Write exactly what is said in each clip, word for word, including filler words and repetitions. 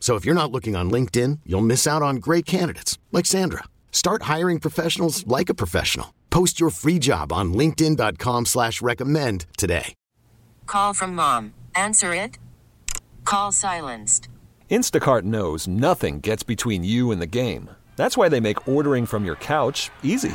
So if you're not looking on LinkedIn, you'll miss out on great candidates like Sandra. Start hiring professionals like a professional. Post your free job on linkedin dot com slash recommend today. Call from mom. Answer it. Call silenced. Instacart knows nothing gets between you and the game. That's why they make ordering from your couch easy.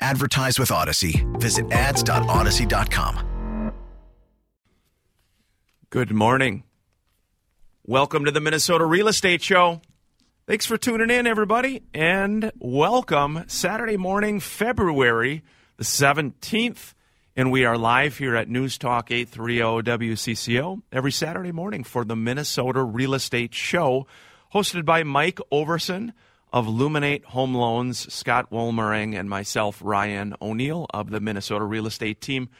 Advertise with Odyssey. Visit ads dot odyssey dot com. Good morning. Welcome to the Minnesota Real Estate Show. Thanks for tuning in, everybody, and welcome Saturday morning, February the seventeenth, and we are live here at News Talk eight thirty W C C O every Saturday morning for the Minnesota Real Estate Show, hosted by Mike Overson of Luminate Home Loans, Scott Wollmering, and myself, Ryan O'Neil of the Minnesota Real Estate Team.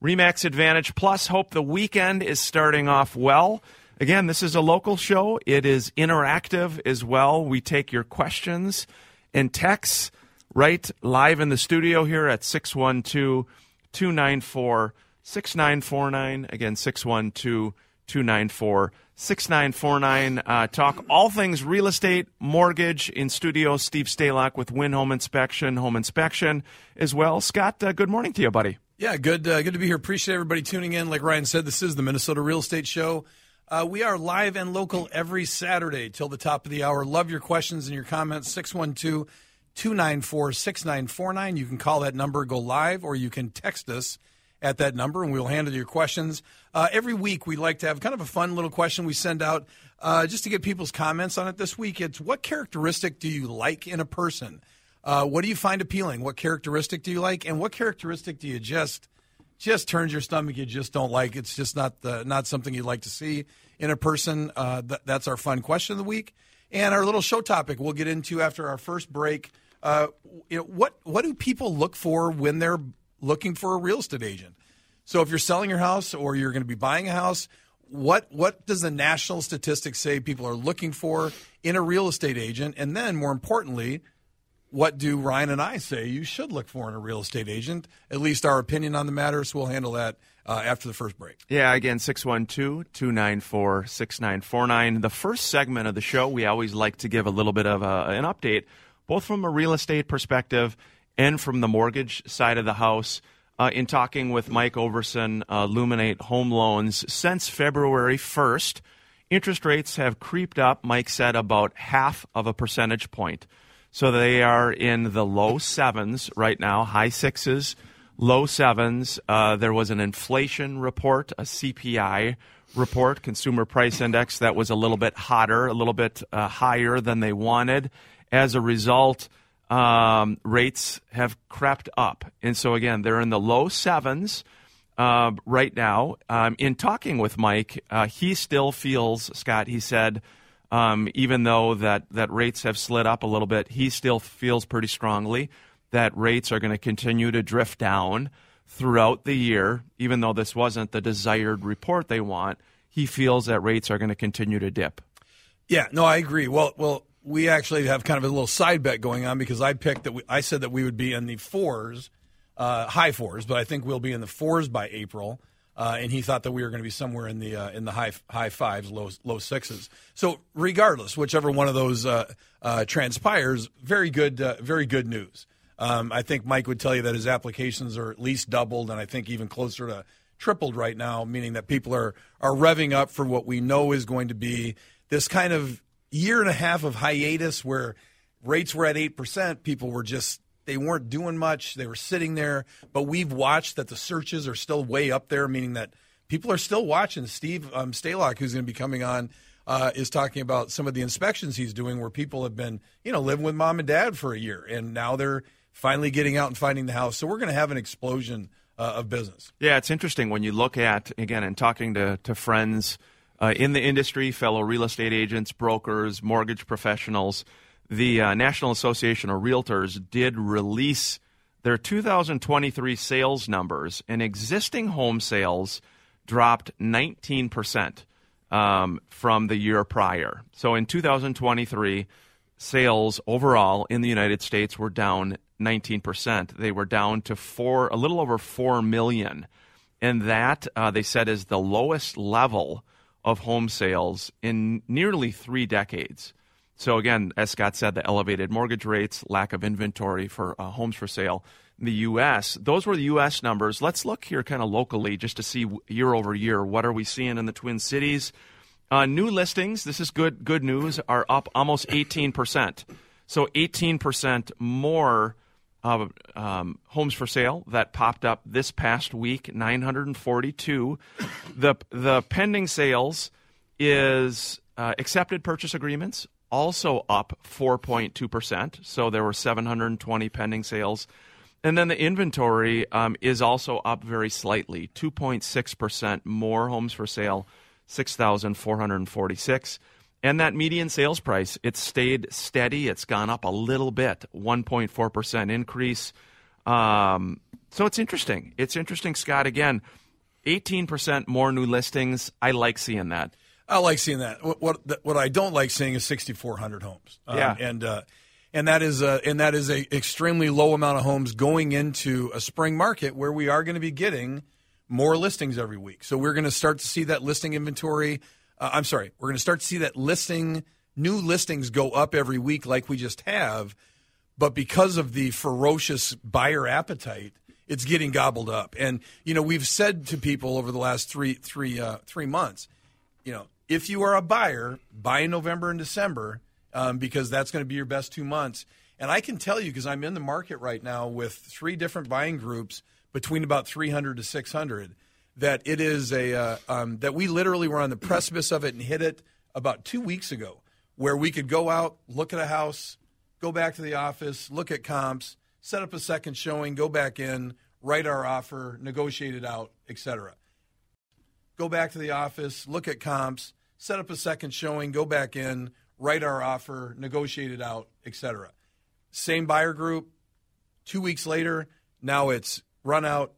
Re/Max Advantage Plus. Hope the weekend is starting off well. Again, this is a local show. It is interactive as well. We take your questions and texts right live in the studio here at six one two, two nine four, six nine four nine. Again, six one two, two nine four, six nine four nine. Uh, talk all things real estate, mortgage. In studio, Steve Stalock with Win Home Inspection, Home Inspection as well. Scott, uh, good morning to you, buddy. Yeah, good uh, good to be here. Appreciate everybody tuning in. Like Ryan said, this is the Minnesota Real Estate Show. Uh, we are live and local every Saturday till the top of the hour. Love your questions and your comments. six one two, two nine four, six nine four nine. You can call that number, go live, or you can text us at that number, and we'll handle your questions. Uh, every week we like to have kind of a fun little question we send out uh, just to get people's comments on it. This week it's, what characteristic do you like in a person? Uh, what do you find appealing? What characteristic do you like? And what characteristic do you just just turns your stomach, you just don't like? It's just not the, not something you'd like to see in a person. Uh, th- that's our fun question of the week. And our little show topic we'll get into after our first break. Uh, you know, what, what do people look for when they're looking for a real estate agent? So if you're selling your house or you're going to be buying a house, what what does the national statistics say people are looking for in a real estate agent? And then, more importantly, what do Ryan and I say you should look for in a real estate agent, at least our opinion on the matter. So we'll handle that uh, after the first break. Yeah, again, six one two, two nine four, six nine four nine. The first segment of the show, we always like to give a little bit of a, an update, both from a real estate perspective and from the mortgage side of the house. Uh, in talking with Mike Overson, uh, Luminate Home Loans, since February first, interest rates have creeped up, Mike said, about half of a percentage point. So they are in the low sevens right now, high sixes, low sevens. Uh, there was an inflation report, a C P I report, Consumer Price Index, that was a little bit hotter, a little bit uh, higher than they wanted. As a result, um, rates have crept up. And so, again, they're in the low sevens uh, right now. Um, in talking with Mike, uh, he still feels, Scott, he said, Um, even though that, that rates have slid up a little bit, he still feels pretty strongly that rates are going to continue to drift down throughout the year. Even though this wasn't the desired report they want, he feels that rates are going to continue to dip. Yeah, no, I agree. Well, well, we actually have kind of a little side bet going on because I picked that we, I said that we would be in the fours, uh, high fours, but I think we'll be in the fours by April. Uh, and he thought that we were going to be somewhere in the uh, in the high high fives, low low sixes. So regardless, whichever one of those uh, uh, transpires, very good, uh, very good news. Um, I think Mike would tell you that his applications are at least doubled, and I think even closer to tripled right now, meaning that people are are revving up for what we know is going to be this kind of year and a half of hiatus where rates were at eight percent. People were just. They weren't doing much. They were sitting there. But we've watched that the searches are still way up there, meaning that people are still watching. Steve um, Stalock, who's going to be coming on, uh, is talking about some of the inspections he's doing where people have been, you know, living with mom and dad for a year. And now they're finally getting out and finding the house. So we're going to have an explosion uh, of business. Yeah, it's interesting when you look at, again, and talking to, to friends uh, in the industry, fellow real estate agents, brokers, mortgage professionals. The uh, National Association of Realtors did release their two thousand twenty-three sales numbers, and existing home sales dropped nineteen percent um, from the year prior. So in two thousand twenty-three, sales overall in the United States were down nineteen percent. They were down to four, a little over four million. And that, uh, they said, is the lowest level of home sales in nearly three decades. So again, as Scott said, the elevated mortgage rates, lack of inventory for uh, homes for sale in the U S, those were the U S numbers. Let's look here kind of locally just to see year over year, what are we seeing in the Twin Cities? Uh, new listings, this is good good news, are up almost eighteen percent. So eighteen percent more uh, um, homes for sale that popped up this past week, nine hundred forty-two. The, the pending sales is uh, accepted purchase agreements, also up four point two percent. So there were seven hundred twenty pending sales. And then the inventory um, is also up very slightly, two point six percent more homes for sale, six thousand four hundred forty-six. And that median sales price, it's stayed steady. It's gone up a little bit, one point four percent increase. Um, so it's interesting. It's interesting, Scott. Again, eighteen percent more new listings. I like seeing that. I like seeing that. What what, what I don't like seeing is six thousand four hundred homes. Um, yeah. And uh, and that is a, and that is a extremely low amount of homes going into a spring market where we are going to be getting more listings every week. So we're going to start to see that listing inventory. Uh, I'm sorry, we're going to start to see that listing new listings go up every week like we just have, but because of the ferocious buyer appetite, it's getting gobbled up. And you know we've said to people over the last three three uh, three months, you know. If you are a buyer, buy in November and December um, because that's going to be your best two months. And I can tell you because I'm in the market right now with three different buying groups between about three hundred to six hundred that it is a uh, um, that we literally were on the precipice of it and hit it about two weeks ago where we could go out, look at a house, go back to the office, look at comps, set up a second showing, go back in, write our offer, negotiate it out, et cetera. Go back to the office, look at comps. Set up a second showing, go back in, write our offer, negotiate it out, et cetera. Same buyer group, two weeks later, now it's run out,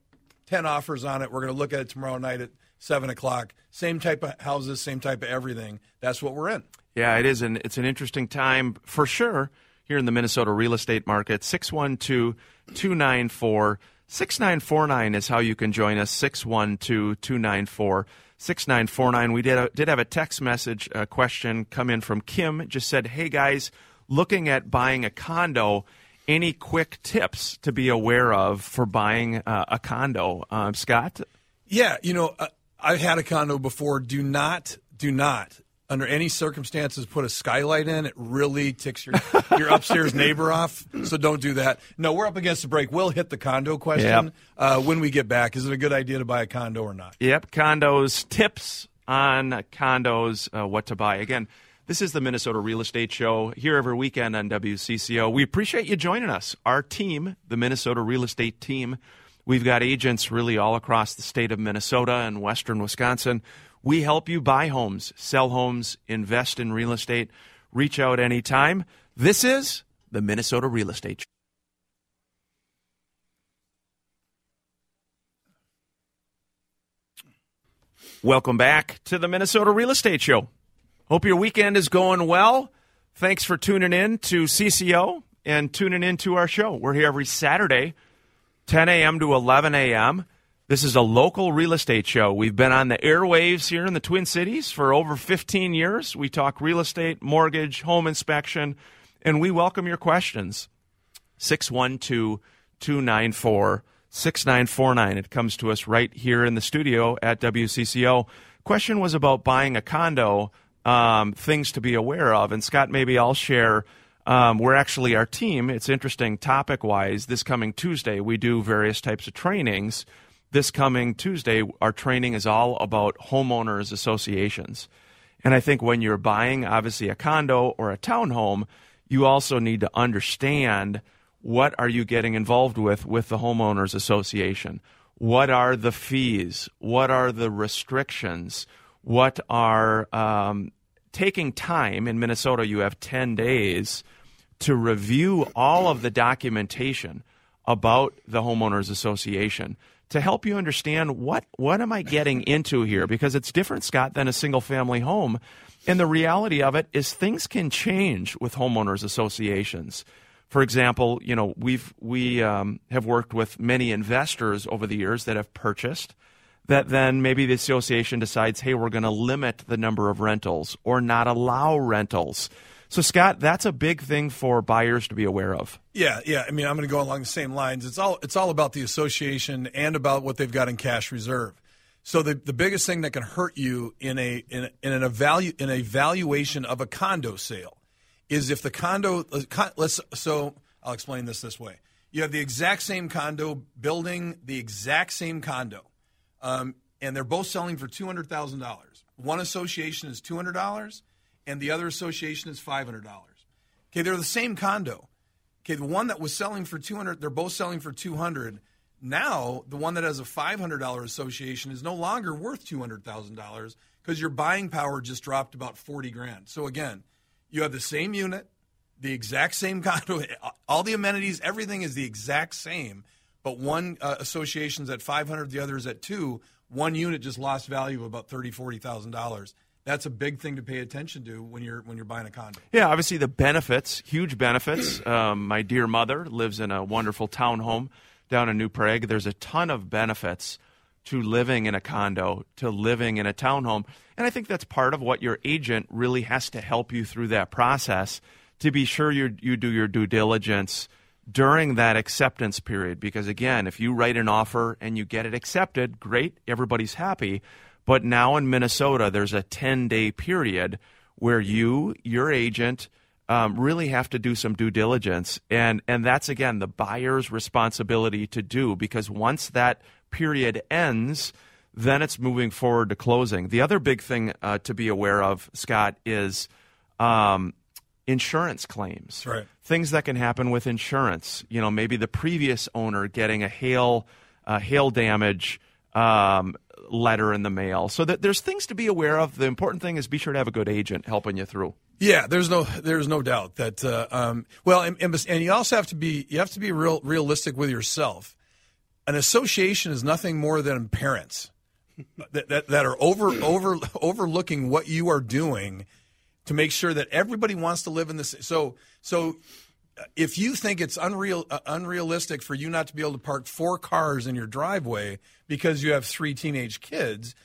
ten offers on it. We're going to look at it tomorrow night at seven o'clock. Same type of houses, same type of everything. That's what we're in. Yeah, it is. And it's an interesting time for sure here in the Minnesota real estate market. six one two, two nine four, six nine four nine is how you can join us, six one two, two nine four, six nine four nine. We did a, did have a text message a question come in from Kim. Just said, hey, guys, looking at buying a condo, any quick tips to be aware of for buying uh, a condo? Uh, Scott? Yeah, you know, uh, I've had a condo before. Do not, do not under any circumstances, put a skylight in. It really ticks your your upstairs neighbor off, so don't do that. No, we're up against the break. We'll hit the condo question yep. uh, when we get back. Is it a good idea to buy a condo or not? Yep, condos, tips on condos, uh, what to buy. Again, this is the Minnesota Real Estate Show here every weekend on W C C O. We appreciate you joining us. Our team, the Minnesota Real Estate Team, we've got agents really all across the state of Minnesota and western Wisconsin. We help you buy homes, sell homes, invest in real estate. Reach out anytime. This is the Minnesota Real Estate Show. Welcome back to the Minnesota Real Estate Show. Hope your weekend is going well. Thanks for tuning in to C C O and tuning in to our show. We're here every Saturday, ten a.m. to eleven a.m. This is a local real estate show. We've been on the airwaves here in the Twin Cities for over fifteen years. We talk real estate, mortgage, home inspection, and we welcome your questions. six one two, two nine four, six nine four nine. It comes to us right here in the studio at W C C O. Question was about buying a condo, um, things to be aware of. And Scott, maybe I'll share. Um, we're actually, our team, it's interesting topic-wise, this coming Tuesday, we do various types of trainings. This coming Tuesday, our training is all about homeowners associations. And I think when you're buying, obviously, a condo or a townhome, you also need to understand what are you getting involved with with the homeowners association. What are the fees? What are the restrictions? What are... Um, taking time in Minnesota, you have ten days to review all of the documentation about the homeowners association to help you understand what, what am I getting into here? Because it's different, Scott, than a single family home. And the reality of it is things can change with homeowners associations. For example, you know, we've, we um, have worked with many investors over the years that have purchased that then maybe the association decides, hey, we're going to limit the number of rentals or not allow rentals. So, Scott, that's a big thing for buyers to be aware of. Yeah, yeah. I mean, I'm going to go along the same lines. It's all it's all about the association and about what they've got in cash reserve. So the, the biggest thing that can hurt you in a in, in an evalu, in a valuation of a condo sale is if the condo let's so I'll explain this this way. You have the exact same condo building, the exact same condo. Um, and they're both selling for two hundred thousand dollars. One association is two hundred dollars, and the other association is five hundred dollars. Okay, they're the same condo. Okay, the one that was selling for two hundred dollars, they're both selling for two hundred dollars. Now, the one that has a five hundred dollars association is no longer worth two hundred thousand dollars because your buying power just dropped about forty grand. So again, you have the same unit, the exact same condo, all the amenities, everything is the exact same. But one uh, association's at five hundred, the other's at two. One unit just lost value of about thirty thousand dollars, forty thousand dollars. That's a big thing to pay attention to when you're when you're buying a condo. Yeah, obviously the benefits, huge benefits. Um, my dear mother lives in a wonderful townhome down in New Prague. There's a ton of benefits to living in a condo, to living in a townhome. And I think that's part of what your agent really has to help you through that process to be sure you you do your due diligence during that acceptance period, because again, if you write an offer and you get it accepted, great, everybody's happy. But now in Minnesota, there's a ten-day period where you, your agent, um, really have to do some due diligence. And, and that's, again, the buyer's responsibility to do, because once that period ends, then it's moving forward to closing. The other big thing uh, to be aware of, Scott, is um, insurance claims, right? Things that can happen with insurance. You know, maybe the previous owner getting a hail, a hail damage um, letter in the mail. So that there's things to be aware of. The important thing is be sure to have a good agent helping you through. Yeah, there's no there's no doubt that. Uh, um, well, and, and and you also have to be you have to be real realistic with yourself. An association is nothing more than parents that, that that are over over overlooking what you are doing to make sure that everybody wants to live in this. So so if you think it's unreal, uh, unrealistic for you not to be able to park four cars in your driveway because you have three teenage kids,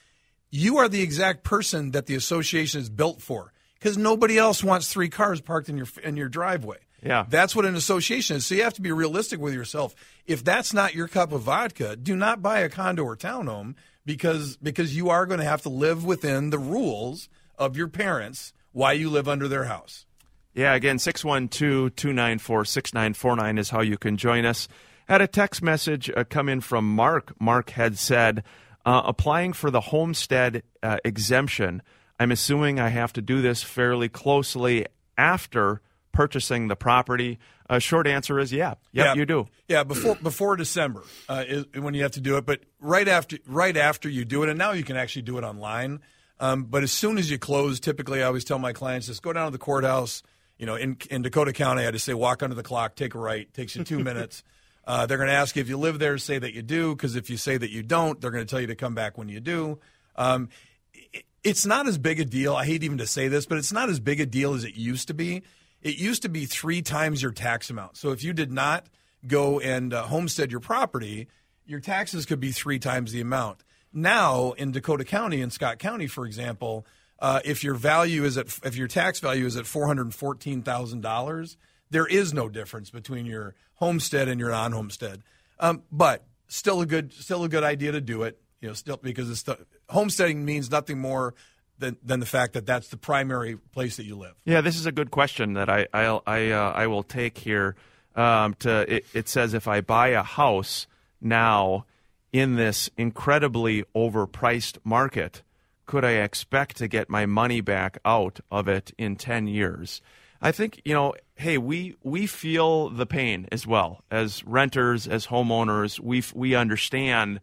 you are the exact person that the association is built for, because nobody else wants three cars parked in your in your driveway. Yeah, that's what an association is. So you have to be realistic with yourself. If that's not your cup of vodka, do not buy a condo or townhome, because because you are going to have to live within the rules of your parents why you live under their house. Yeah, again, six one two, two nine four, six nine four nine is how you can join us. Had a text message uh, come in from Mark. Mark had said, uh, applying for the homestead uh, exemption. I'm assuming I have to do this fairly closely after purchasing the property. Uh, short answer is yeah. Yep, yeah, you do. Yeah, before before December uh, is when you have to do it. But right after right after you do it, and now you can actually do it online. Um, but as soon as you close, typically I always tell my clients, just go down to the courthouse. You know, in, in Dakota County, I just say walk under the clock, take a right, takes you two minutes. Uh, they're going to ask you if you live there, say that you do, because if you say that you don't, they're going to tell you to come back when you do. Um, it, it's not as big a deal. I hate even to say this, but it's not as big a deal as it used to be. It used to be three times your tax amount. So if you did not go and uh, homestead your property, your taxes could be three times the amount. Now in Dakota County, in Scott County, for example, uh, if your value is at, if your tax value is at four hundred fourteen thousand dollars, there is no difference between your homestead and your non-homestead. Um, but still a good, still a good idea to do it. You know, still because it's the, homesteading means nothing more than than the fact that that's the primary place that you live. Yeah, this is a good question that I I'll, I uh, I will take here. Um, to it, it says if I buy a house now in this incredibly overpriced market, could I expect to get my money back out of it in ten years? I think, you know, hey, we we feel the pain as well as renters, as homeowners. We we understand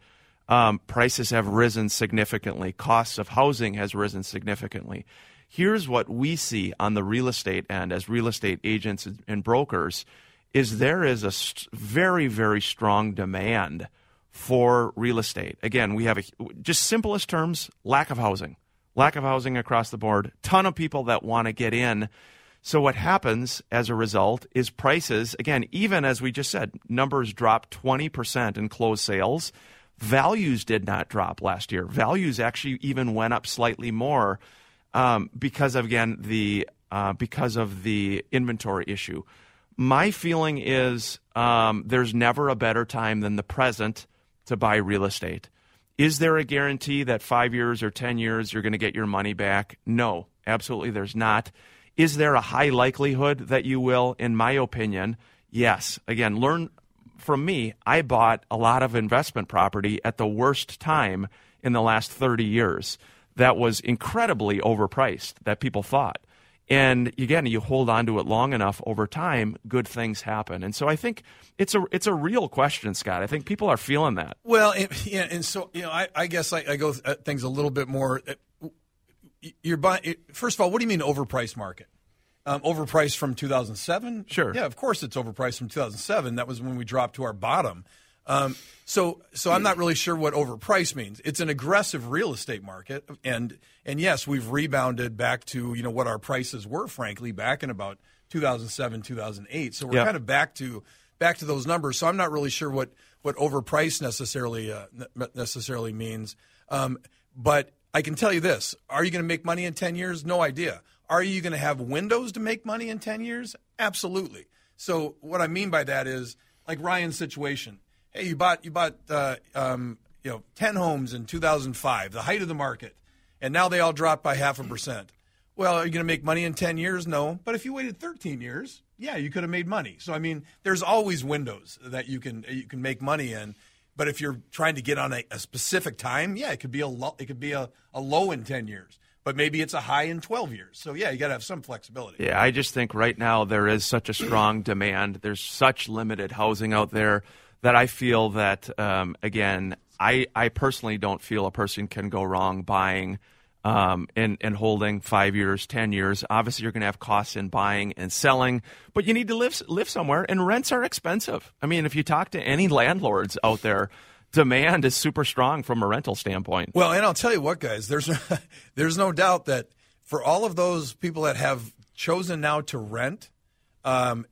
um, prices have risen significantly. Costs of housing has risen significantly. Here's what we see on the real estate end as real estate agents and brokers is there is a st- very, very strong demand for real estate. Again, we have a, just simplest terms, lack of housing, lack of housing across the board, ton of people that want to get in. So what happens as a result is prices, again, even as we just said, numbers dropped twenty percent in closed sales. Values did not drop last year. Values actually even went up slightly more um, because of, again, the uh, because of the inventory issue. My feeling is um, there's never a better time than the present to buy real estate. Is there a guarantee that five years or ten years you're going to get your money back? No, absolutely there's not. Is there a high likelihood that you will? In my opinion, yes. Again, learn from me. I bought a lot of investment property at the worst time in the last thirty years. That was incredibly overpriced, that people thought. And again, you hold on to it long enough over time, good things happen. And so I think it's a it's a real question, Scott. I think people are feeling that. Well, and, yeah, and so you know, I, I guess I, I go at things a little bit more. You're buying. First of all, what do you mean overpriced market? Um, overpriced from two thousand seven? Sure. Yeah, of course it's overpriced from two thousand seven. That was when we dropped to our bottom. Um, so, so I'm not really sure what overpriced means. It's an aggressive real estate market, and and yes, we've rebounded back to you know what our prices were, frankly, back in about two thousand seven, two thousand eight. So we're yep. kind of back to back to those numbers. So I'm not really sure what what overpriced necessarily uh, necessarily means, um, but. I can tell you this. Are you going to make money in ten years? No idea. Are you going to have windows to make money in ten years? Absolutely. So what I mean by that is like Ryan's situation. Hey, you bought you bought uh, um, you know ten homes in two thousand five, the height of the market, and now they all dropped by half a percent. Well, are you going to make money in ten years? No. But if you waited thirteen years, yeah, you could have made money. So, I mean, there's always windows that you can you can make money in. But if you're trying to get on a, a specific time, yeah, it could be a lo- it could be a, a low in ten years, but maybe it's a high in twelve years. So, yeah, you got to have some flexibility. Yeah, I just think right now there is such a strong demand. There's such limited housing out there that I feel that, um, again, I, I personally don't feel a person can go wrong buying um, and, and holding five years, ten years. Obviously, you're going to have costs in buying and selling, but you need to live, live somewhere, and rents are expensive. I mean, if you talk to any landlords out there, demand is super strong from a rental standpoint. Well, and I'll tell you what, guys, there's, there's no doubt that for all of those people that have chosen now to rent, um,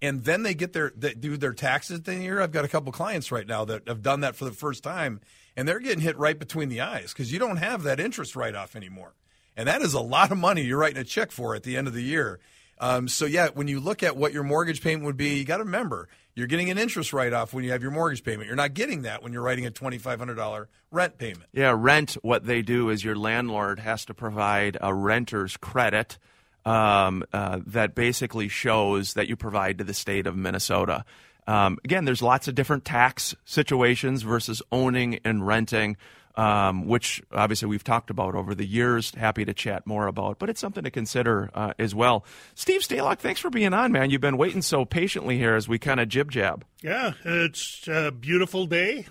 and then they get their, they do their taxes in the year. I've got a couple clients right now that have done that for the first time, and they're getting hit right between the eyes because you don't have that interest write-off anymore. And that is a lot of money you're writing a check for at the end of the year. Um, so, yeah, when you look at what your mortgage payment would be, you got to remember you're getting an interest write-off when you have your mortgage payment. You're not getting that when you're writing a twenty-five hundred dollars rent payment. Yeah, rent, what they do is your landlord has to provide a renter's credit um, uh, that basically shows that you provide to the state of Minnesota. Um, again, there's lots of different tax situations versus owning and renting, um, which obviously we've talked about over the years. Happy to chat more about, but it's something to consider uh, as well. Steve Stalock, thanks for being on, man. You've been waiting so patiently here as we kind of jib-jab. Yeah, it's a beautiful day.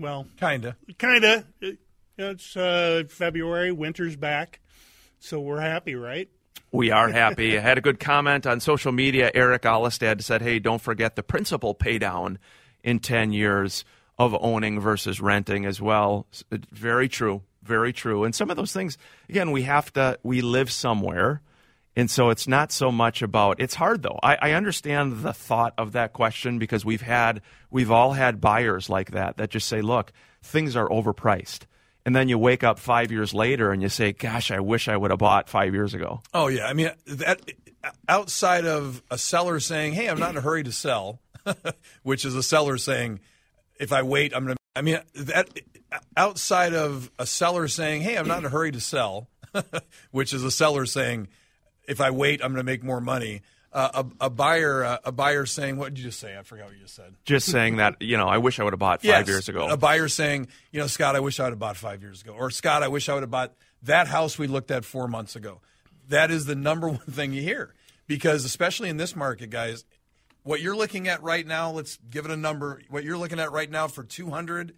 Well, kind of. Kind of. It's uh, February, winter's back, so we're happy, right? We are happy. I had a good comment on social media. Eric Ollestad said, hey, don't forget the principal pay down in ten years of owning versus renting as well. Very true. Very true. And some of those things, again, we have to, we live somewhere. And so it's not so much about, it's hard though. I, I understand the thought of that question because we've had, we've all had buyers like that that just say, look, things are overpriced. And then you wake up five years later and you say, gosh, I wish I would have bought five years ago. Oh, yeah. I mean, that, outside of a seller saying, hey, I'm not in a hurry to sell, which is a seller saying, if I wait, I'm going to. I mean, that outside of a seller saying, hey, I'm not in a hurry to sell, which is a seller saying, if I wait, I'm going to make more money. Uh, a, a buyer, uh, a buyer saying, what did you just say? I forgot what you just said. Just saying that, you know, I wish I would have bought five yes, years ago. A buyer saying, you know, Scott, I wish I would have bought five years ago. Or, Scott, I wish I would have bought that house we looked at four months ago. That is the number one thing you hear. Because especially in this market, guys, what you're looking at right now, let's give it a number. What you're looking at right now for two hundred,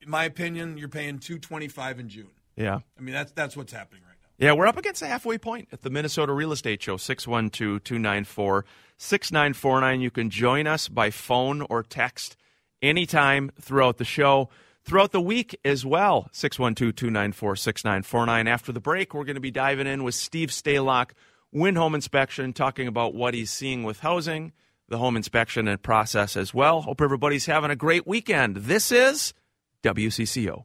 in my opinion, you're paying two twenty-five in June. Yeah. I mean, that's that's what's happening right now. Yeah, we're up against the halfway point at the Minnesota Real Estate Show, six one two, two nine four, six nine four nine. You can join us by phone or text anytime throughout the show, throughout the week as well, six one two, two nine four, six nine four nine. After the break, we're going to be diving in with Steve Stalock, Win Home Inspection, talking about what he's seeing with housing, the home inspection and process as well. Hope everybody's having a great weekend. This is W C C O.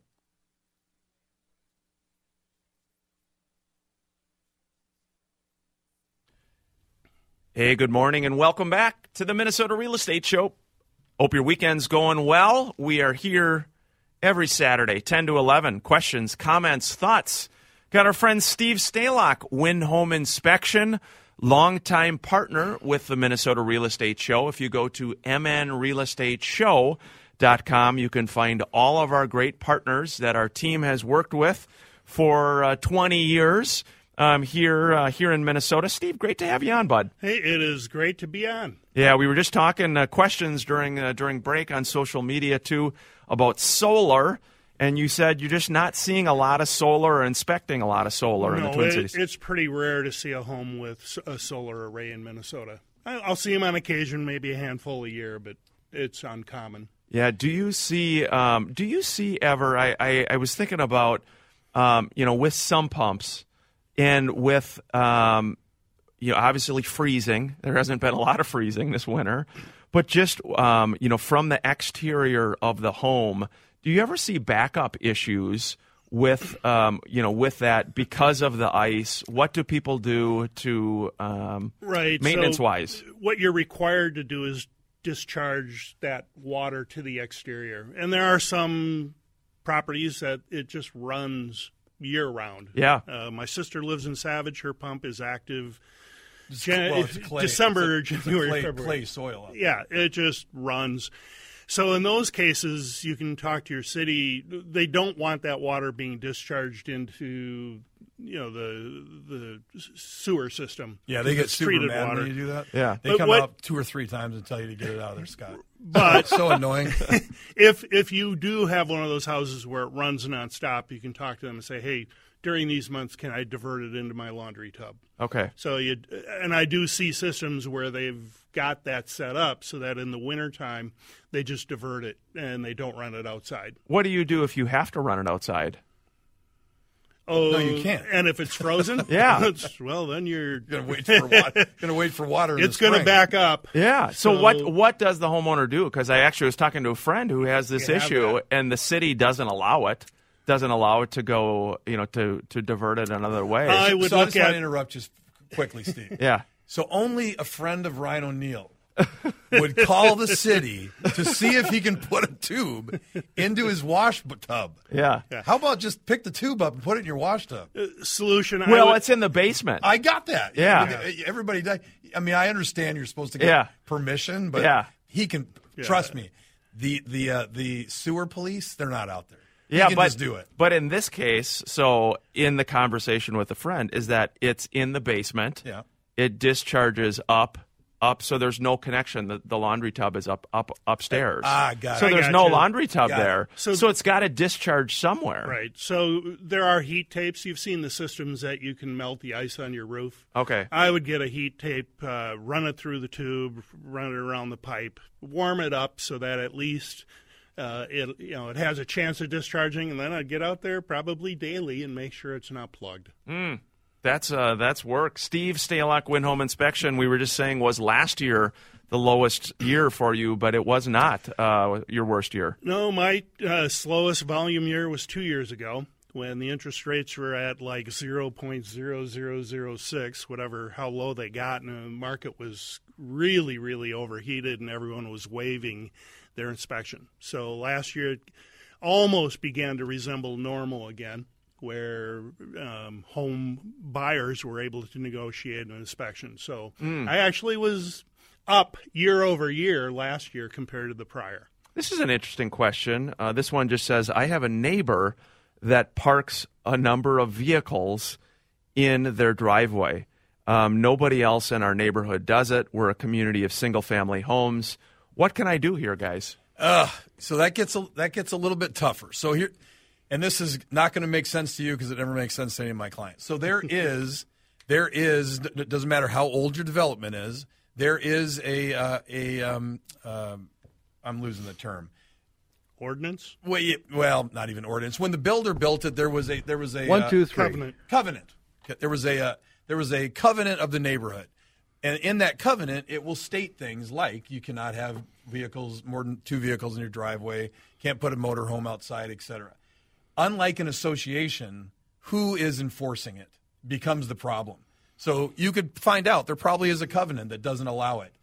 Hey, good morning and welcome back to the Minnesota Real Estate Show. Hope your weekend's going well. We are here every Saturday, ten to eleven. Questions, comments, thoughts. Got our friend Steve Stalock, Win Home Inspection, longtime partner with the Minnesota Real Estate Show. If you go to M N Real Estate Show dot com, you can find all of our great partners that our team has worked with for uh, twenty years. Um, here uh, here in Minnesota. Steve, great to have you on, bud. Hey, it is great to be on. Yeah, we were just talking uh, questions during uh, during break on social media, too, about solar, and you said you're just not seeing a lot of solar or inspecting a lot of solar no, in the Twin it, Cities. It's pretty rare to see a home with a solar array in Minnesota. I'll see them on occasion, maybe a handful a year, but it's uncommon. Yeah, do you see, um, do you see ever, I, I, I was thinking about, um, you know, with some pumps, and with, um, you know, obviously freezing, there hasn't been a lot of freezing this winter, but just, um, you know, from the exterior of the home, do you ever see backup issues with, um, you know, with that because of the ice? What do people do to um, right, maintenance-wise? So what you're required to do is discharge that water to the exterior. And there are some properties that it just runs year-round. Yeah. Uh, my sister lives in Savage. Her pump is active Gen- well, it's clay. December, it's a, January, clay, February. Clay soil. Yeah, it just runs. So in those cases, you can talk to your city. They don't want that water being discharged into, you know, the the sewer system. Yeah, they get super mad water. When you do that. Yeah, they but come what, up two or three times and tell you to get it out of there, Scott. But it's so annoying. if if you do have one of those houses where it runs nonstop, you can talk to them and say, hey, during these months, can I divert it into my laundry tub? Okay. So you and I do see systems where they've got that set up so that in the wintertime, they just divert it and they don't run it outside. What do you do if you have to run it outside? Oh, no, you can't. And if it's frozen, yeah. It's, well, then you're going to wait for water. Going to wait for water. It's going to back up. Yeah. So, so what? What does the homeowner do? Because I actually was talking to a friend who has this issue, and the city doesn't allow it. Doesn't allow it to go. You know, to, to divert it another way. I would so look I just at want to interrupt just quickly, Steve. Yeah. So only a friend of Ryan O'Neil would call the city to see if he can put a tube into his wash tub. Yeah. How about just pick the tube up and put it in your wash tub? Uh, solution. Well, would, it's in the basement. I got that. Yeah. I mean, everybody died. I mean, I understand you're supposed to get yeah. permission, but yeah. he can yeah. trust me. The the uh, the sewer police, they're not out there. He yeah, can but, just do it. But in this case, so in the conversation with a friend is that it's in the basement. Yeah. It discharges up. Up, so there's no connection. The, the laundry tub is up, up upstairs. Ah, got it. So there's no you. laundry tub got there. So, so it's got to discharge somewhere. Right. So there are heat tapes. You've seen the systems that you can melt the ice on your roof. Okay. I would get a heat tape, uh, run it through the tube, run it around the pipe, warm it up so that at least uh, it you know it has a chance of discharging, and then I'd get out there probably daily and make sure it's not plugged. Mm. That's uh, that's work. Steve Stalock, Win Home Inspection, we were just saying was last year the lowest year for you, but it was not uh, your worst year. No, my uh, slowest volume year was two years ago when the interest rates were at like zero point zero zero zero six, whatever, how low they got, and the market was really, really overheated, and everyone was waiving their inspection. So last year it almost began to resemble normal again, where um, home buyers were able to negotiate an inspection. So mm. I actually was up year over year last year compared to the prior. This is an interesting question. Uh, this one just says, I have a neighbor that parks a number of vehicles in their driveway. Um, nobody else in our neighborhood does it. We're a community of single-family homes. What can I do here, guys? Uh, so that gets a, that gets a little bit tougher. So here... And this is not going to make sense to you because it never makes sense to any of my clients. So there is, there is. It doesn't matter how old your development is. There is a uh, a. Um, um, I'm losing the term. Ordinance. Well, well, not even ordinance. When the builder built it, there was a there was a one two three uh, covenant. Covenant. There was a uh, there was a covenant of the neighborhood, and in that covenant, it will state things like you cannot have vehicles more than two vehicles in your driveway. Can't put a motorhome outside, et cetera. Unlike an association, who is enforcing it becomes the problem. So you could find out there probably is a covenant that doesn't allow it.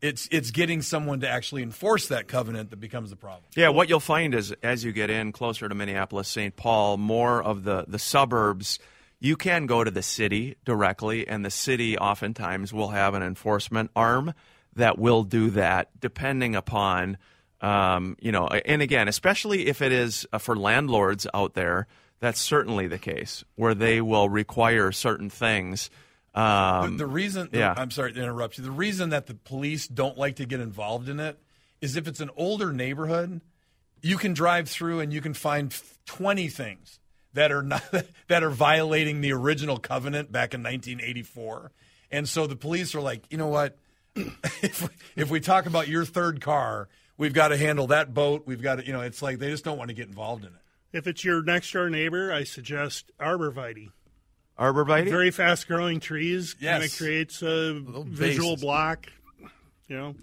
It's it's getting someone to actually enforce that covenant that becomes the problem. Yeah, what you'll find is as you get in closer to Minneapolis, Saint Paul, more of the, the suburbs, you can go to the city directly, and the city oftentimes will have an enforcement arm that will do that depending upon Um, you know, and again, especially if it is uh, for landlords out there, that's certainly the case where they will require certain things. Um, the, the reason, yeah. I'm sorry to interrupt you. The reason that the police don't like to get involved in it is if it's an older neighborhood, you can drive through and you can find twenty things that are not that are violating the original covenant back in nineteen eighty-four. And so the police are like, you know what, if we, if we talk about your third car, we've got to handle that boat. We've got to, you know, it's like they just don't want to get involved in it. If it's your next-door neighbor, I suggest arborvitae. Arborvitae? Very fast-growing trees. Yes. Kind of creates a, a visual basis. block, you know.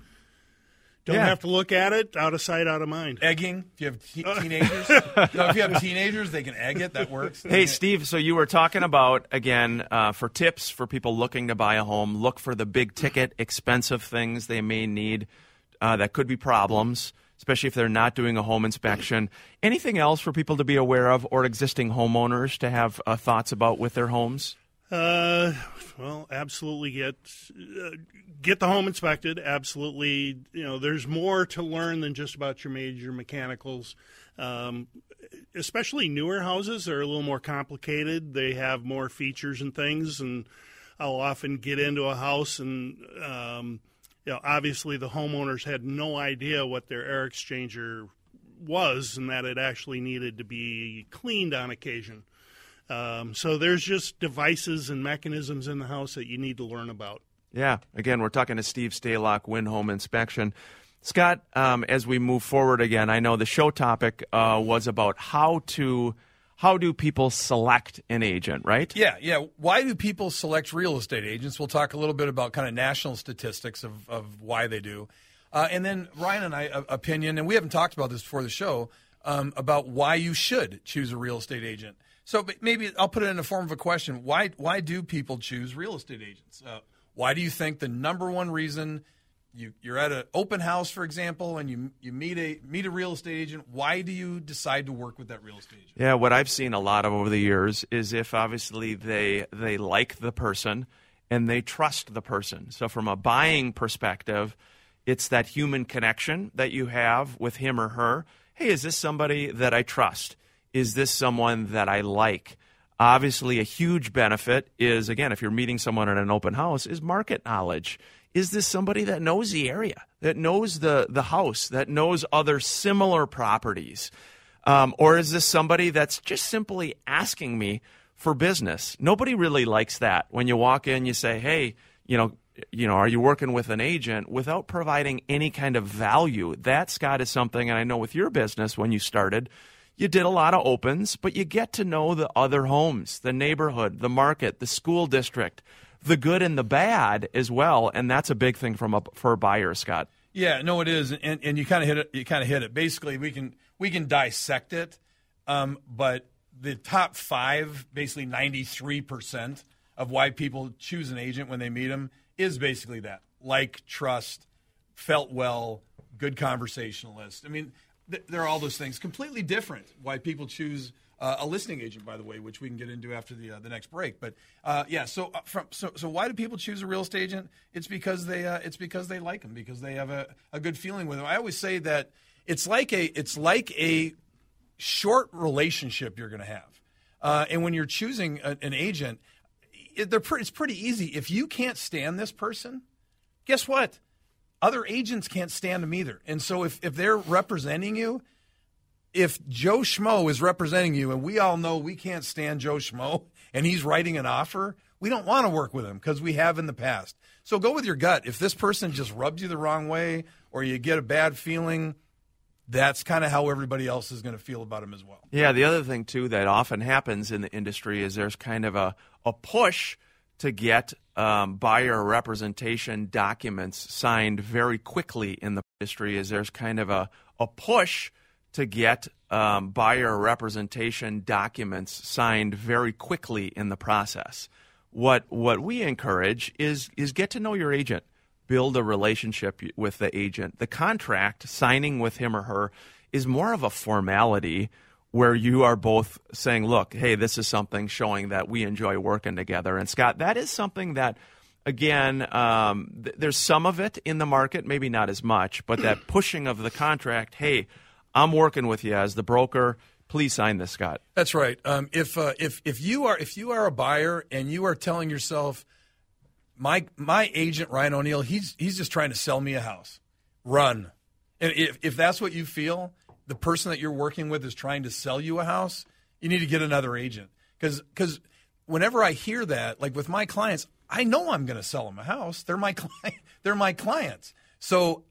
Don't yeah. have to look at it. Out of sight, out of mind. Egging. If you have te- teenagers, no, if you have teenagers, they can egg it. That works. Hey, Steve. So you were talking about again uh, for tips for people looking to buy a home. Look for the big-ticket, expensive things they may need. Uh, that could be problems, especially if they're not doing a home inspection. Anything else for people to be aware of or existing homeowners to have uh, thoughts about with their homes? Uh, well, absolutely get uh, get the home inspected. Absolutely. You know, there's more to learn than just about your major mechanicals. Um, especially newer houses are a little more complicated. They have more features and things, and I'll often get into a house and um, – you know, obviously the homeowners had no idea what their air exchanger was and that it actually needed to be cleaned on occasion. Um, so there's just devices and mechanisms in the house that you need to learn about. Yeah. Again, we're talking to Steve Stalock, Win Home Inspection. Scott, um, as we move forward again, I know the show topic uh, was about how to how do people select an agent, right? Yeah, yeah. Why do people select real estate agents? We'll talk a little bit about kind of national statistics of, of why they do. Uh, and then Ryan and I, uh, opinion, and we haven't talked about this before the show, um, about why you should choose a real estate agent. So maybe I'll put it in the form of a question. Why why do people choose real estate agents? Uh, Why do you think the number one reason you, you're at an open house, for example, and you you meet a meet a real estate agent? Why do you decide to work with that real estate agent? Yeah, what I've seen a lot of over the years is if obviously they they like the person and they trust the person. So from a buying perspective, it's that human connection that you have with him or her. Hey, is this somebody that I trust? Is this someone that I like? Obviously, a huge benefit is, again, if you're meeting someone at an open house, is market knowledge. Is this somebody that knows the area, that knows the, the house, that knows other similar properties? Um, or is this somebody that's just simply asking me for business? Nobody really likes that. When you walk in, you say, hey, you know, you know, are you working with an agent without providing any kind of value? That, Scott, is something, and I know with your business when you started, you did a lot of opens, but you get to know the other homes, the neighborhood, the market, the school district, the good and the bad as well, and that's a big thing from a, for a buyer, Scott. Yeah, no, it is, and and you kind of hit it. You kind of hit it. Basically, we can we can dissect it, um, but the top five, basically ninety-three percent of why people choose an agent when they meet them is basically that: like, trust, felt well, good conversationalist. I mean, th- there are all those things. Completely different why people choose uh, a listing agent, by the way, which we can get into after the uh, the next break. But uh, yeah, so uh, from so so why do people choose a real estate agent? It's because they uh, it's because they like them, because they have a, a good feeling with them. I always say that it's like a it's like a short relationship you're going to have, uh, and when you're choosing a, an agent. It, they're pre- it's pretty easy. If you can't stand this person, guess what? Other agents can't stand them either. And so if, if they're representing you, if Joe Schmo is representing you and we all know we can't stand Joe Schmo and he's writing an offer, we don't want to work with him because we have in the past. So go with your gut. If this person just rubs you the wrong way or you get a bad feeling, that's kind of how everybody else is going to feel about him as well. Yeah, the other thing, too, that often happens in the industry is there's kind of a, a push to get um, buyer representation documents signed very quickly in the industry is there's kind of a, a push to get um, buyer representation documents signed very quickly in the process. What what we encourage is is get to know your agent. Build a relationship with the agent. The contract, signing with him or her, is more of a formality where you are both saying, look, hey, this is something showing that we enjoy working together. And, Scott, that is something that, again, um, th- there's some of it in the market, maybe not as much, but that pushing of the contract, hey, I'm working with you as the broker. Please sign this, Scott. That's right. Um, if, uh, if, if, you are, if you are a buyer and you are telling yourself, My my agent, Ryan O'Neil, he's he's just trying to sell me a house. Run. And if, if that's what you feel, the person that you're working with is trying to sell you a house, you need to get another agent. Because because whenever I hear that, like with my clients, I know I'm going to sell them a house. They're my client. They're my clients. So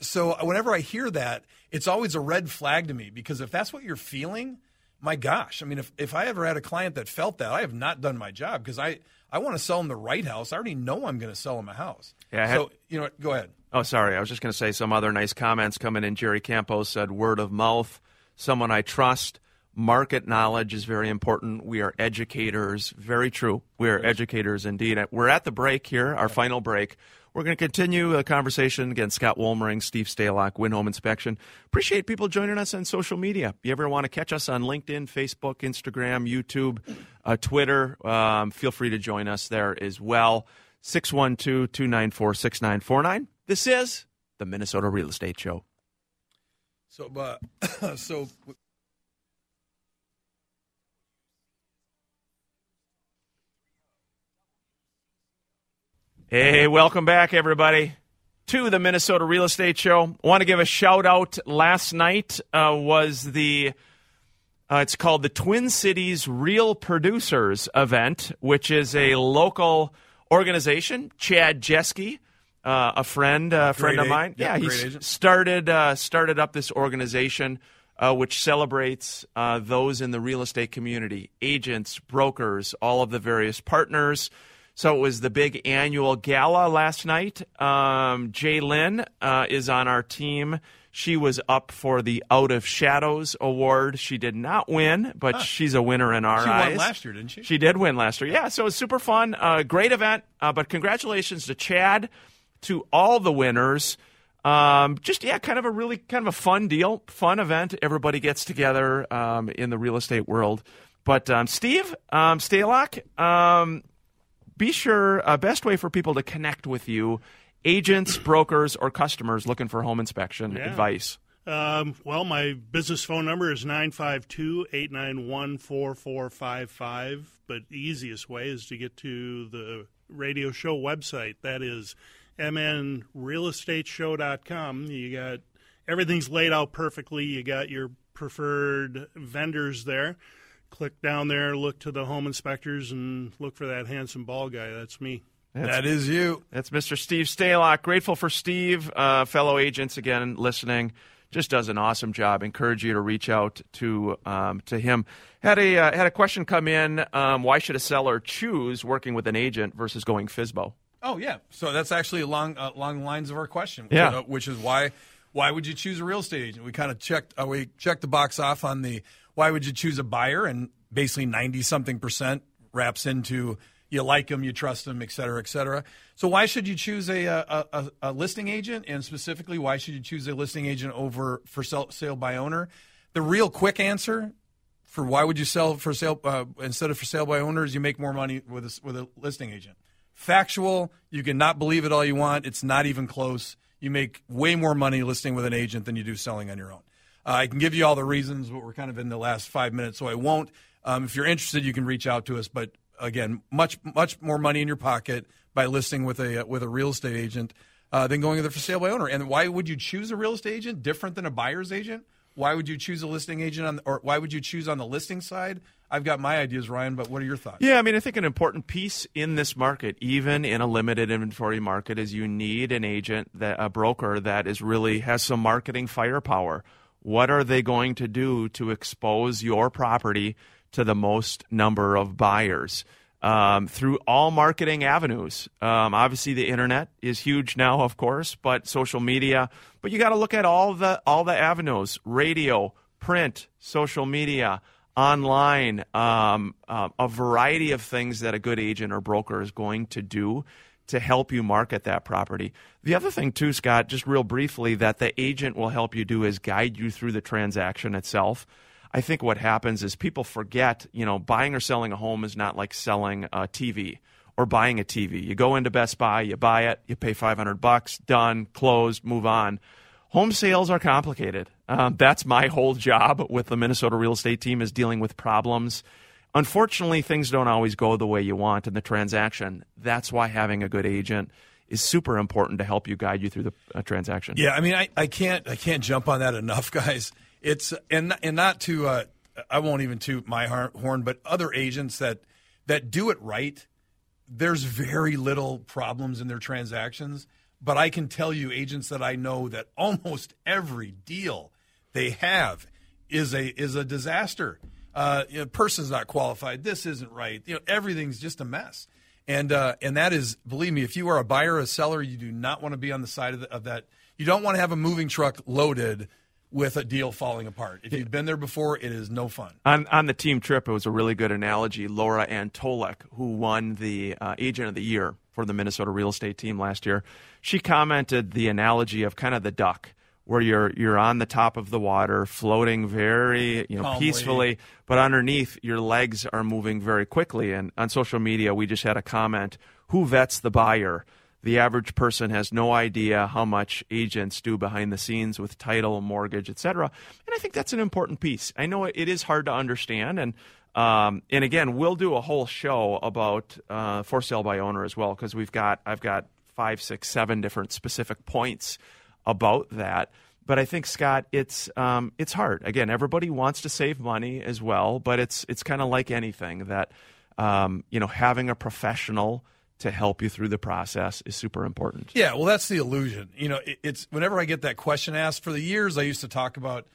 so whenever I hear that, it's always a red flag to me, because if that's what you're feeling, my gosh, I mean, if, if I ever had a client that felt that, I have not done my job, because I, I want to sell them the right house. I already know I'm going to sell them a house. Yeah, had, so, you know, go ahead. Oh, sorry. I was just going to say some other nice comments coming in. Jerry Campos said, word of mouth, someone I trust. Market knowledge is very important. We are educators. Very true. We are educators indeed. We're at the break here, our final break. We're going to continue the conversation. Again, Scott Wollmering, Steve Stalock, Win Home Inspection. Appreciate people joining us on social media. You ever want to catch us on LinkedIn, Facebook, Instagram, YouTube, uh, Twitter, um, feel free to join us there as well. six one two, two nine four, six nine four nine. This is the Minnesota Real Estate Show. So, uh, so... Hey, welcome back, everybody, to the Minnesota Real Estate Show. I want to give a shout-out. Last night uh, was the, uh, it's called the Twin Cities Real Producers event, which is a local organization. Chad Jeske, uh, a friend uh, friend of mine. Yeah, he started, uh, started up this organization, uh, which celebrates uh, those in the real estate community, agents, brokers, all of the various partners. So it was the big annual gala last night. Um, Jay Lynn uh, is on our team. She was up for the Out of Shadows Award. She did not win, but huh. she's a winner in our she eyes. She won last year, didn't she? She did win last year. Yeah, so it was super fun. Uh, great event. Uh, but congratulations to Chad, to all the winners. Um, just, yeah, kind of a really kind of a fun deal, fun event. Everybody gets together um, in the real estate world. But um, Steve um, Stalock, um, be sure, uh, best way for people to connect with you, agents, brokers, or customers looking for home inspection yeah. advice? Um, well, my business phone number is nine five two, eight nine one, four four five five, but the easiest way is to get to the radio show website. That is M N Real Estate Show dot com. You got everything's laid out perfectly. You got your preferred vendors there. Click down there, look to the home inspectors, and look for that handsome bald guy. That's me. That's, that is you. That's Mister Steve Stalock. Grateful for Steve, uh, fellow agents again listening. Just does an awesome job. Encourage you to reach out to um, to him. Had a uh, had a question come in. Um, why should a seller choose working with an agent versus going FSBO? Oh yeah, so that's actually along uh, along the lines of our question. Which, yeah, uh, which is why why would you choose a real estate agent? We kind of checked uh, we checked the box off on the why would you choose a buyer, and basically ninety something percent wraps into. You like them, you trust them, et cetera, et cetera. So why should you choose a a, a, a listing agent, and specifically, why should you choose a listing agent over for sell, sale by owner? The real quick answer for why would you sell for sale uh, instead of for sale by owner is you make more money with a, with a listing agent. Factual, you can not believe it all you want. It's not even close. You make way more money listing with an agent than you do selling on your own. Uh, I can give you all the reasons, but we're kind of in the last five minutes, so I won't. Um, if you're interested, you can reach out to us, but again, much much more money in your pocket by listing with a with a real estate agent uh, than going with a for sale by owner. And why would you choose a real estate agent different than a buyer's agent? Why would you choose a listing agent on, or why would you choose on the listing side? I've got my ideas, Ryan, but what are your thoughts? Yeah, I mean, I think an important piece in this market, even in a limited inventory market, is you need an agent, that a broker that is really has some marketing firepower. What are they going to do to expose your property to the most number of buyers um, through all marketing avenues? Um, obviously, the internet is huge now, of course, but social media. But you got to look at all the all the avenues: radio, print, social media, online. Um, uh, a variety of things that a good agent or broker is going to do to help you market that property. The other thing too, Scott, just real briefly, that the agent will help you do is guide you through the transaction itself. I think what happens is people forget, you know, buying or selling a home is not like selling a T V or buying a T V. You go into Best Buy, you buy it, you pay five hundred bucks, done, closed, move on. Home sales are complicated. Um, that's my whole job with the Minnesota Real Estate Team, is dealing with problems. Unfortunately, things don't always go the way you want in the transaction. That's why having a good agent is super important to help you guide you through the uh, transaction. Yeah, I mean, I, I can't I can't jump on that enough, guys. It's and and not to uh, I won't even toot my horn, but other agents that that do it right, there's very little problems in their transactions. But I can tell you, agents that I know, that almost every deal they have is a is a disaster. Uh, you know, person's not qualified. This isn't right. You know, everything's just a mess. And uh, and that is, believe me, if you are a buyer or a seller, you do not want to be on the side of, the, of that. You don't want to have a moving truck loaded with a deal falling apart. If you've been there before, it is no fun. On, on the team trip, it was a really good analogy. Laura Antolek, who won the uh, Agent of the Year for the Minnesota Real Estate Team last year, she commented the analogy of kind of the duck, where you're you're on the top of the water, floating very you know Calmly. peacefully, but underneath your legs are moving very quickly. And on social media, we just had a comment: who vets the buyer? The average person has no idea how much agents do behind the scenes with title, mortgage, et cetera. And I think that's an important piece. I know it is hard to understand. And um, and again, we'll do a whole show about uh, for sale by owner as well, because we've got I've got five, six, seven different specific points about that. But I think, Scott, it's um, it's hard. Again, everybody wants to save money as well, but it's it's kind of like anything that um, you know having a professional to help you through the process is super important. Yeah, well, that's the illusion. You know, it, it's whenever I get that question asked, for the years I used to talk about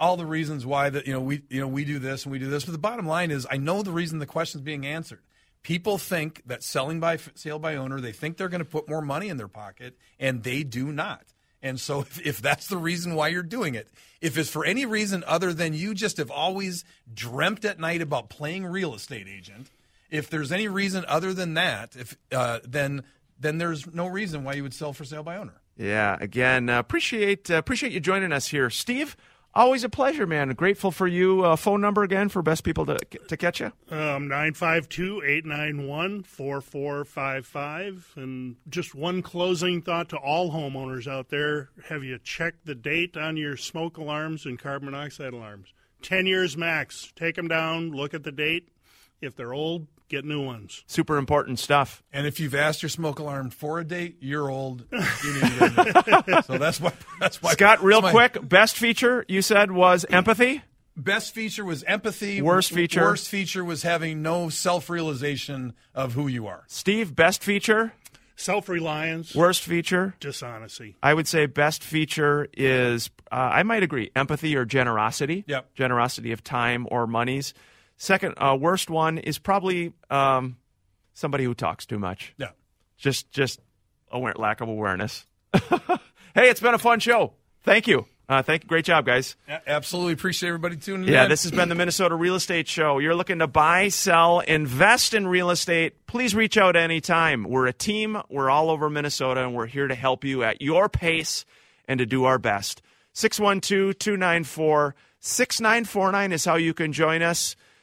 all the reasons why that you know we you know we do this and we do this, but the bottom line is I know the reason the question's being answered. people think that selling by sale by owner, they think they're going to put more money in their pocket, and they do not. And so if, if that's the reason why you're doing it, if it's for any reason other than you just have always dreamt at night about playing real estate agent, if there's any reason other than that, if uh, then then there's no reason why you would sell for sale by owner. Yeah, again, uh, appreciate uh, appreciate you joining us here, Steve. Always a pleasure, man. Grateful for you. Uh, phone number again for best people to to catch you? Um, nine five two, eight nine one, four four five five. And just one closing thought to all homeowners out there. Have you checked the date on your smoke alarms and carbon monoxide alarms? Ten years max. Take them down. Look at the date. If they're old, get new ones. Super important stuff. And if you've asked your smoke alarm for a date, you're old. You need to get so that's why. That's why. Scott, real that's quick, my... best feature you said was empathy? Best feature was empathy. Worst feature? Worst feature was having no self-realization of who you are. Steve, best feature? Self-reliance. Worst feature? Dishonesty. I would say best feature is, uh, I might agree, empathy or generosity. Yep. Generosity of time or monies. Second, uh, worst one is probably um, somebody who talks too much. Yeah. Just just aware, lack of awareness. Hey, it's been a fun show. Thank you. Uh, thank you. Great job, guys. Yeah, absolutely. Appreciate everybody tuning in. Yeah, this has been the Minnesota Real Estate Show. You're looking to buy, sell, invest in real estate, please reach out anytime. We're a team. We're all over Minnesota, and we're here to help you at your pace and to do our best. six one two, two nine four, six nine four nine is how you can join us.